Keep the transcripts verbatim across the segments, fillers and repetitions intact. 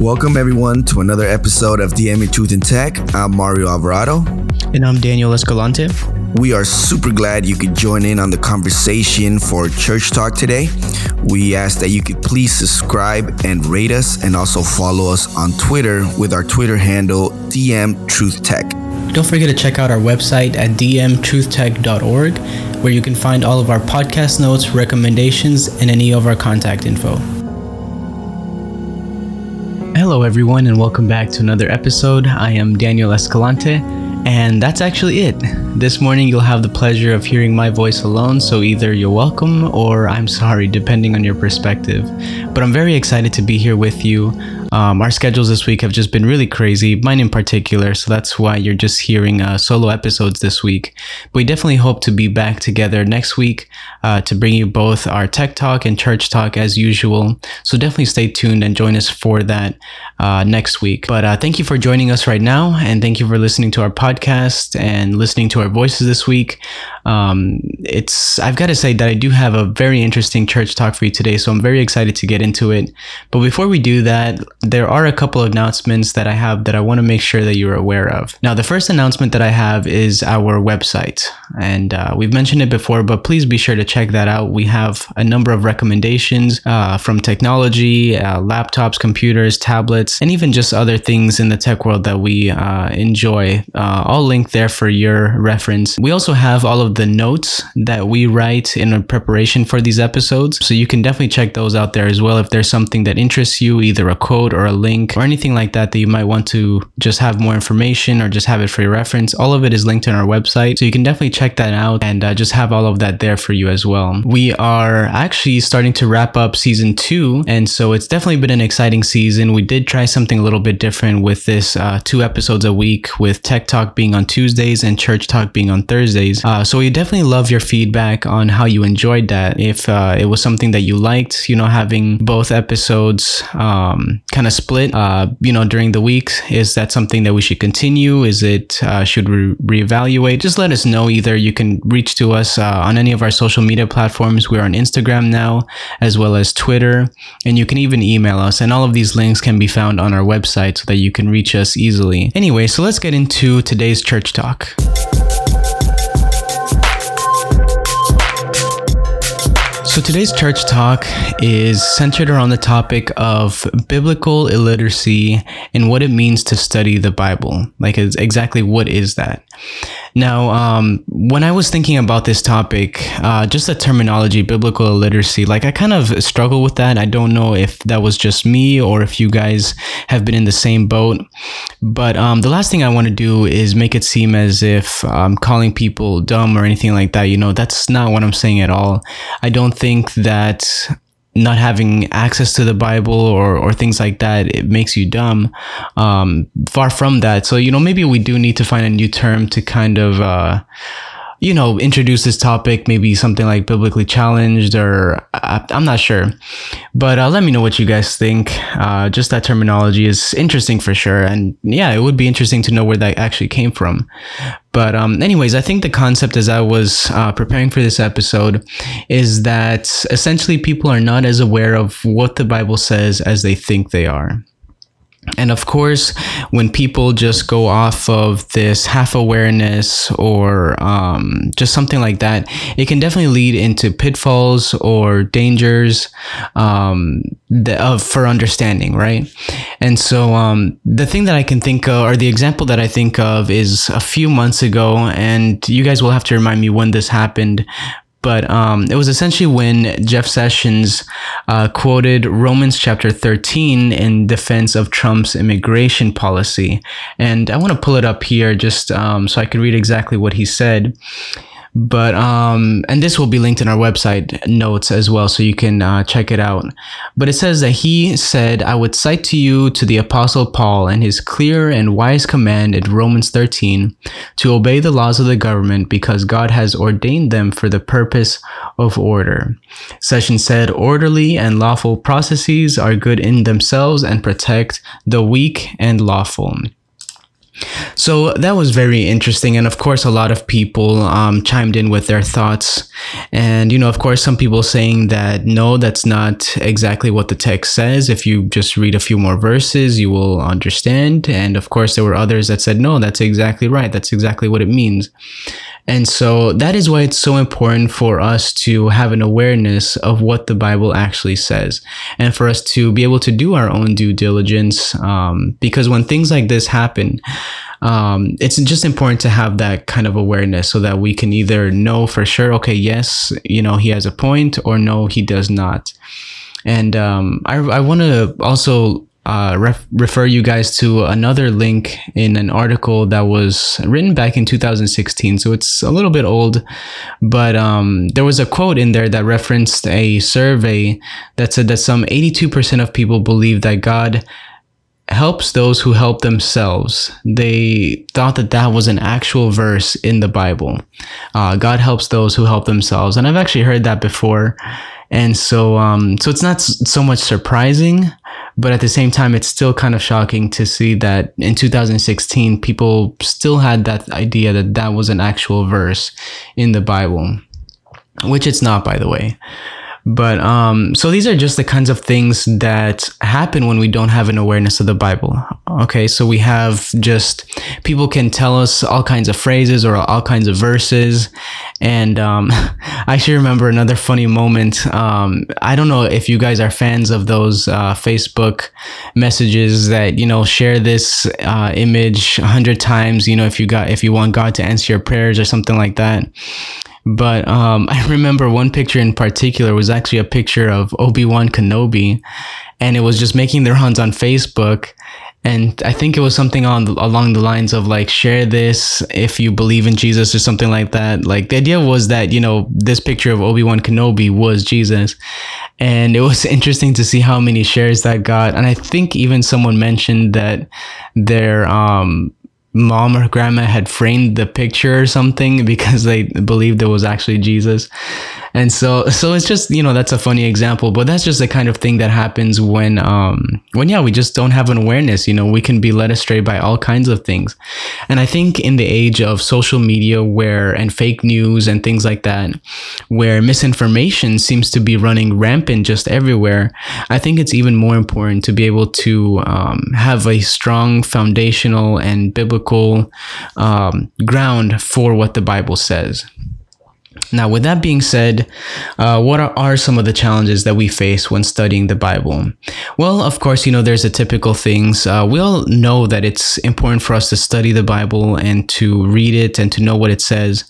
Welcome everyone to another episode of D M Truth and Tech. I'm Mario Alvarado. And I'm Daniel Escalante. We are super glad you could join in on the conversation for Church Talk today. We ask that you could please subscribe and rate us, and also follow us on Twitter with our Twitter handle, D M Truth Tech. Don't forget to check out our website at d m truth tech dot org, where you can find all of our podcast notes, recommendations, and any of our contact info. Hello everyone, and welcome back to another episode. I am Daniel Escalante, and that's actually it. This morning you'll have the pleasure of hearing my voice alone, so either you're welcome or I'm sorry, depending on your perspective. But I'm very excited to be here with you. Um, our schedules this week have just been really crazy, mine in particular, so that's why you're just hearing uh, solo episodes this week. But we definitely hope to be back together next week uh, to bring you both our Tech Talk and Church Talk as usual. So definitely stay tuned and join us for that uh, next week. But uh, thank you for joining us right now, and thank you for listening to our podcast and listening to our voices this week. Um, it's I've got to say that I do have a very interesting church talk for you today, so I'm very excited to get into it. But before we do that, there are a couple of announcements that I have that I want to make sure that you're aware of. Now, the first announcement that I have is our website, and uh, we've mentioned it before, but please be sure to check that out. We have a number of recommendations uh, from technology, uh, laptops, computers, tablets, and even just other things in the tech world that we uh, enjoy. Uh, I'll link there for your reference. We also have all of the notes that we write in preparation for these episodes, so you can definitely check those out there as well. If there's something that interests you, either a quote or a link or anything like that that you might want to just have more information or just have it for your reference, all of it is linked on our website, so you can definitely check that out and uh, just have all of that there for you as well. We are actually starting to wrap up season two, and so it's definitely been an exciting season. We did try something a little bit different with this uh, two episodes a week, with Tech Talk being on Tuesdays and Church Talk being on Thursdays. Uh, so we We definitely love your feedback on how you enjoyed that. If uh, it was something that you liked, you know, having both episodes um, kind of split, uh, you know, during the week, is that something that we should continue? Is it, uh, should we reevaluate? Just let us know. Either you can reach to us uh, on any of our social media platforms. We're on Instagram now, as well as Twitter, and you can even email us. And all of these links can be found on our website so that you can reach us easily. Anyway, so let's get into today's church talk. So today's church talk is centered around the topic of biblical illiteracy and what it means to study the Bible. Like, exactly what is that? Now, um, when I was thinking about this topic, uh, just the terminology, biblical illiteracy, like I kind of struggle with that. I don't know if that was just me or if you guys have been in the same boat. But um, the last thing I want to do is make it seem as if I'm calling people dumb or anything like that. You know, that's not what I'm saying at all. I don't think think that not having access to the Bible or, or things like that, it makes you dumb. Um, far from that. So, you know, maybe we do need to find a new term to kind of, uh, you know, introduce this topic, maybe something like biblically challenged, or I, I'm not sure. But uh, let me know what you guys think. Uh, just that terminology is interesting for sure. And yeah, it would be interesting to know where that actually came from. But um, anyways, I think the concept, as I was uh, preparing for this episode, is that essentially people are not as aware of what the Bible says as they think they are. And of course, when people just go off of this half awareness or um, just something like that, it can definitely lead into pitfalls or dangers um, the, of for understanding, right? And so um, the thing that I can think of, or the example that I think of, is a few months ago, and you guys will have to remind me when this happened. But um, it was essentially when Jeff Sessions uh, quoted Romans chapter thirteen in defense of Trump's immigration policy. And I want to pull it up here just um, so I could read exactly what he said. But, um, and this will be linked in our website notes as well, so you can uh, check it out. But it says that he said, "I would cite to you to the Apostle Paul and his clear and wise command in Romans thirteen to obey the laws of the government because God has ordained them for the purpose of order." Sessions said, "Orderly and lawful processes are good in themselves and protect the weak and lawful." So that was very interesting. And of course, a lot of people um, chimed in with their thoughts. And, you know, of course, some people saying that, no, that's not exactly what the text says. If you just read a few more verses, you will understand. And of course, there were others that said, no, that's exactly right. That's exactly what it means. And so that is why it's so important for us to have an awareness of what the Bible actually says, and for us to be able to do our own due diligence. Um, because when things like this happen, um, it's just important to have that kind of awareness so that we can either know for sure, okay, yes, you know, he has a point, or no, he does not. And um, I, I want to also Uh, ref- refer you guys to another link in an article that was written back in two thousand sixteen. So it's a little bit old, but um, there was a quote in there that referenced a survey that said that some eighty-two percent of people believe that God helps those who help themselves. They thought that that was an actual verse in the Bible. Uh, God helps those who help themselves. And I've actually heard that before. And so, um, so it's not so much surprising, but at the same time, it's still kind of shocking to see that in two thousand sixteen, people still had that idea that that was an actual verse in the Bible, which it's not, by the way. But um, so these are just the kinds of things that happen when we don't have an awareness of the Bible. Okay, so we have just people can tell us all kinds of phrases or all kinds of verses. And um, I actually remember another funny moment. Um, I don't know if you guys are fans of those uh, Facebook messages that, you know, share this uh, image a hundred times, you know, if you got if you want God to answer your prayers or something like that. But um, I remember one picture in particular was actually a picture of Obi-Wan Kenobi, and it was just making their rounds on Facebook. And I think it was something on along the lines of like, share this if you believe in Jesus or something like that. Like the idea was that, you know, this picture of Obi-Wan Kenobi was Jesus. And it was interesting to see how many shares that got. And I think even someone mentioned that their um, mom or grandma had framed the picture or something because they believed it was actually Jesus. And so, so it's just, you know, that's a funny example, but that's just the kind of thing that happens when, um, when, yeah, we just don't have an awareness. You know, we can be led astray by all kinds of things. And I think in the age of social media where, and fake news and things like that, where misinformation seems to be running rampant just everywhere, I think it's even more important to be able to, um, have a strong foundational and biblical, um, ground for what the Bible says. Now, with that being said, uh, what are, are some of the challenges that we face when studying the Bible? Well, of course, you know, there's the typical things. Uh, we all know that it's important for us to study the Bible and to read it and to know what it says.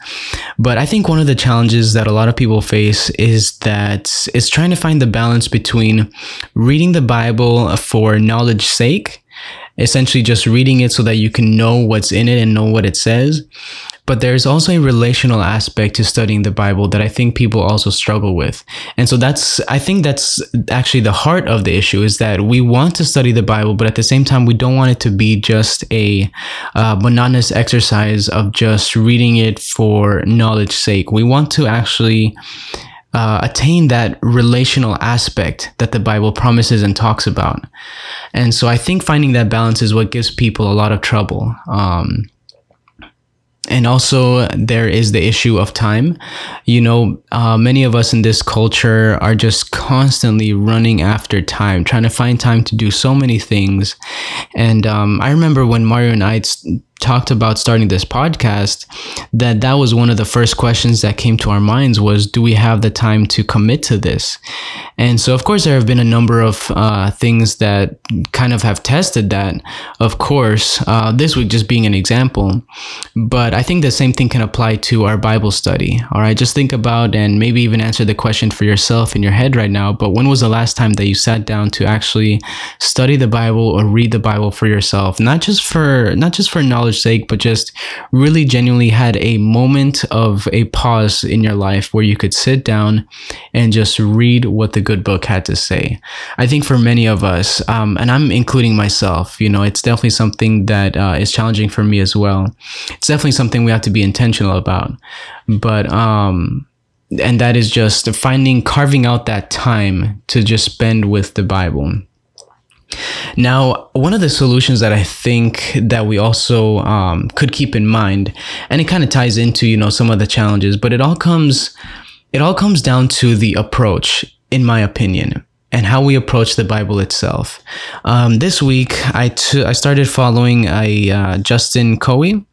But I think one of the challenges that a lot of people face is that it's trying to find the balance between reading the Bible for knowledge's sake, essentially just reading it so that you can know what's in it and know what it says. But there's also a relational aspect to studying the Bible that I think people also struggle with. And so that's, I think that's actually the heart of the issue, is that we want to study the Bible, but at the same time, we don't want it to be just a uh, monotonous exercise of just reading it for knowledge's sake. We want to actually uh, attain that relational aspect that the Bible promises and talks about. And so I think finding that balance is what gives people a lot of trouble. Um, And also there is the issue of time. You know, uh, many of us in this culture are just constantly running after time, trying to find time to do so many things. And um, I remember when Mario and I t- talked about starting this podcast, that that was one of the first questions that came to our minds was, do we have the time to commit to this? And so, of course, there have been a number of uh, things that kind of have tested that, of course, uh, this week just being an example. But I think the same thing can apply to our Bible study. All right, just think about and maybe even answer the question for yourself in your head right now. But when was the last time that you sat down to actually study the Bible or read the Bible for yourself? Not just for not just for knowledge's sake, but just really genuinely had a moment of a pause in your life where you could sit down and just read what the good book had to say. I think for many of us, um, and I'm including myself, you know, it's definitely something that uh, is challenging for me as well. It's definitely something we have to be intentional about. But, um, and that is just finding, carving out that time to just spend with the Bible. Now, one of the solutions that I think that we also um, could keep in mind, and it kind of ties into, you know, some of the challenges, but it all comes, it all comes down to the approach, in my opinion, and how we approach the Bible itself. Um, this week, I, t- I started following a uh, Justin Cowie,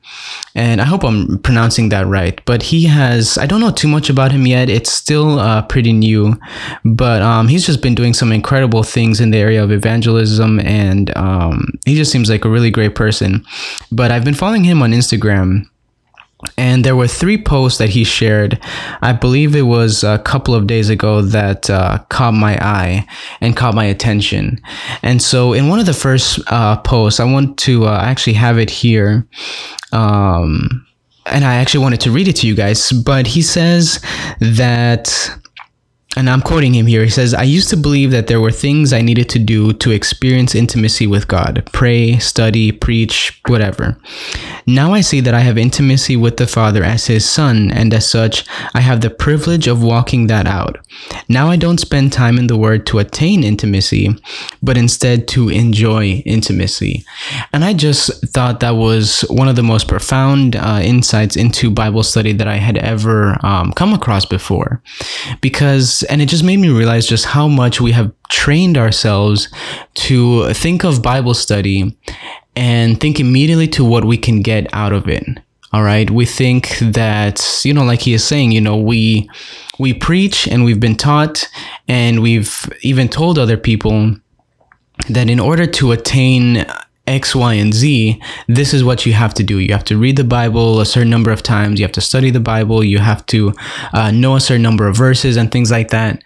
and I hope I'm pronouncing that right, but he has, I don't know too much about him yet. It's still uh, pretty new, but um, he's just been doing some incredible things in the area of evangelism, and um, he just seems like a really great person. But I've been following him on Instagram, and there were three posts that he shared. I believe it was a couple of days ago that uh, caught my eye and caught my attention. And so in one of the first uh, posts, I want to uh, actually have it here. Um, and I actually wanted to read it to you guys, but he says that, and I'm quoting him here. He says, "I used to believe that there were things I needed to do to experience intimacy with God, pray, study, preach, whatever. Now I see that I have intimacy with the Father as his son, and as such, I have the privilege of walking that out. Now I don't spend time in the Word to attain intimacy, but instead to enjoy intimacy." And I just thought that was one of the most profound uh, insights into Bible study that I had ever um, come across before, because and it just made me realize just how much we have trained ourselves to think of Bible study and think immediately to what we can get out of it. All right. We think that, you know, like he is saying, you know, we, we preach and we've been taught and we've even told other people that in order to attain X, Y, and Z, this is what you have to do. You have to read the Bible a certain number of times. You have to study the Bible. You have to uh, know a certain number of verses and things like that.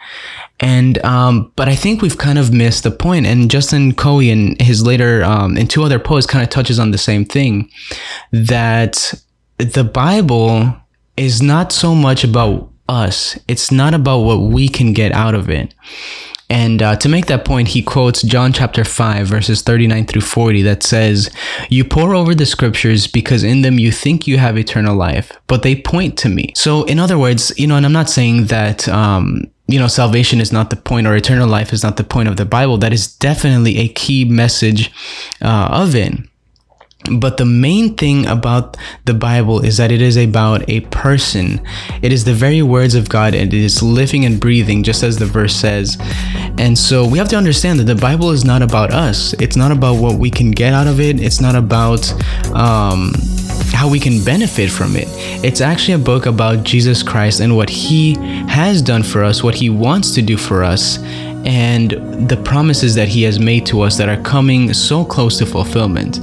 And, um, but I think we've kind of missed the point. And Justin Cowie in his later, um, in two other posts kind of touches on the same thing, that the Bible is not so much about us. It's not about what we can get out of it. And uh, to make that point, he quotes John chapter five, verses thirty-nine through forty, that says, "You pore over the scriptures because in them you think you have eternal life, but they point to me." So in other words, you know, and I'm not saying that, um, you know, salvation is not the point or eternal life is not the point of the Bible. That is definitely a key message uh, of it. But the main thing about the Bible is that it is about a person. It is the very words of God, and it is living and breathing, just as the verse says. And so we have to understand that the Bible is not about us. It's not about what we can get out of it. It's not about um, how we can benefit from it. It's actually a book about Jesus Christ and what he has done for us, what he wants to do for us, and the promises that he has made to us that are coming so close to fulfillment.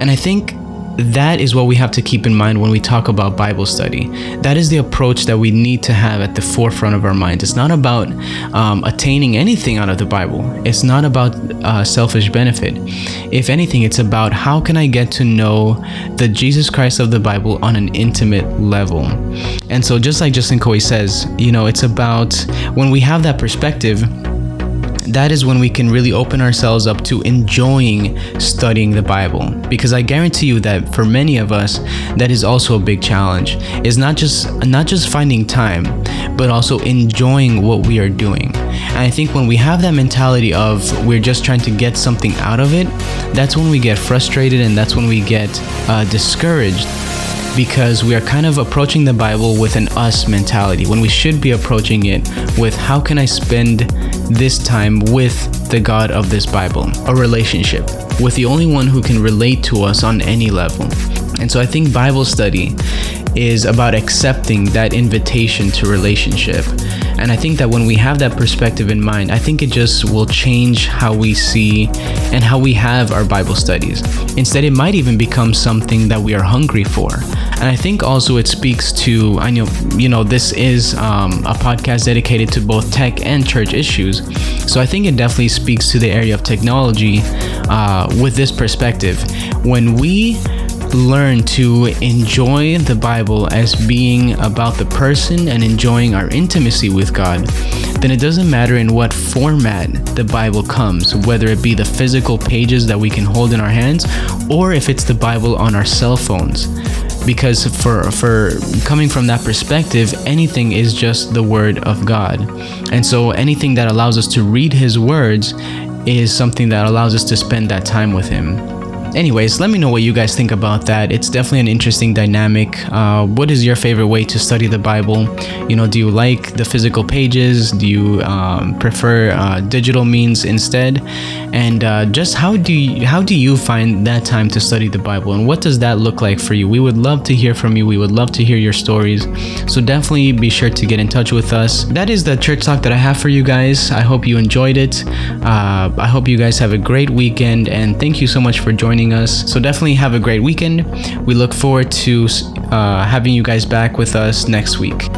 And I think that is what we have to keep in mind when we talk about Bible study. That is the approach that we need to have at the forefront of our minds. It's not about um, attaining anything out of the Bible. It's not about uh, selfish benefit. If anything, it's about how can I get to know the Jesus Christ of the Bible on an intimate level. And so just like Justin Cowie says, you know, it's about when we have that perspective, that is when we can really open ourselves up to enjoying studying the Bible. Because I guarantee you that for many of us, that is also a big challenge. It's not just not just finding time, but also enjoying what we are doing. And I think when we have that mentality of we're just trying to get something out of it, that's when we get frustrated and that's when we get uh, discouraged. Because we are kind of approaching the Bible with an us mentality, when we should be approaching it with how can I spend this time with the God of this Bible, a relationship with the only one who can relate to us on any level. And so I think Bible study is about accepting that invitation to relationship. And I think that when we have that perspective in mind, I think it just will change how we see and how we have our Bible studies. Instead, it might even become something that we are hungry for. And I think also it speaks to, I know, you know, this is um, a podcast dedicated to both tech and church issues. So I think it definitely speaks to the area of technology uh, with this perspective. When we learn to enjoy the Bible as being about the person and enjoying our intimacy with God, then it doesn't matter in what format the Bible comes, whether it be the physical pages that we can hold in our hands, or if it's the Bible on our cell phones. Because for for coming from that perspective, anything is just the Word of God. And so anything that allows us to read his words is something that allows us to spend that time with him. Anyways, let me know what you guys think about that. It's definitely an interesting dynamic. Uh, what is your favorite way to study the Bible? You know, do you like the physical pages? Do you um, prefer uh, digital means instead? And uh, just how do you, how do you find that time to study the Bible? And what does that look like for you? We would love to hear from you. We would love to hear your stories. So definitely be sure to get in touch with us. That is the church talk that I have for you guys. I hope you enjoyed it. Uh, I hope you guys have a great weekend, and thank you so much for joining us. So definitely have a great weekend. We look forward to uh, having you guys back with us next week.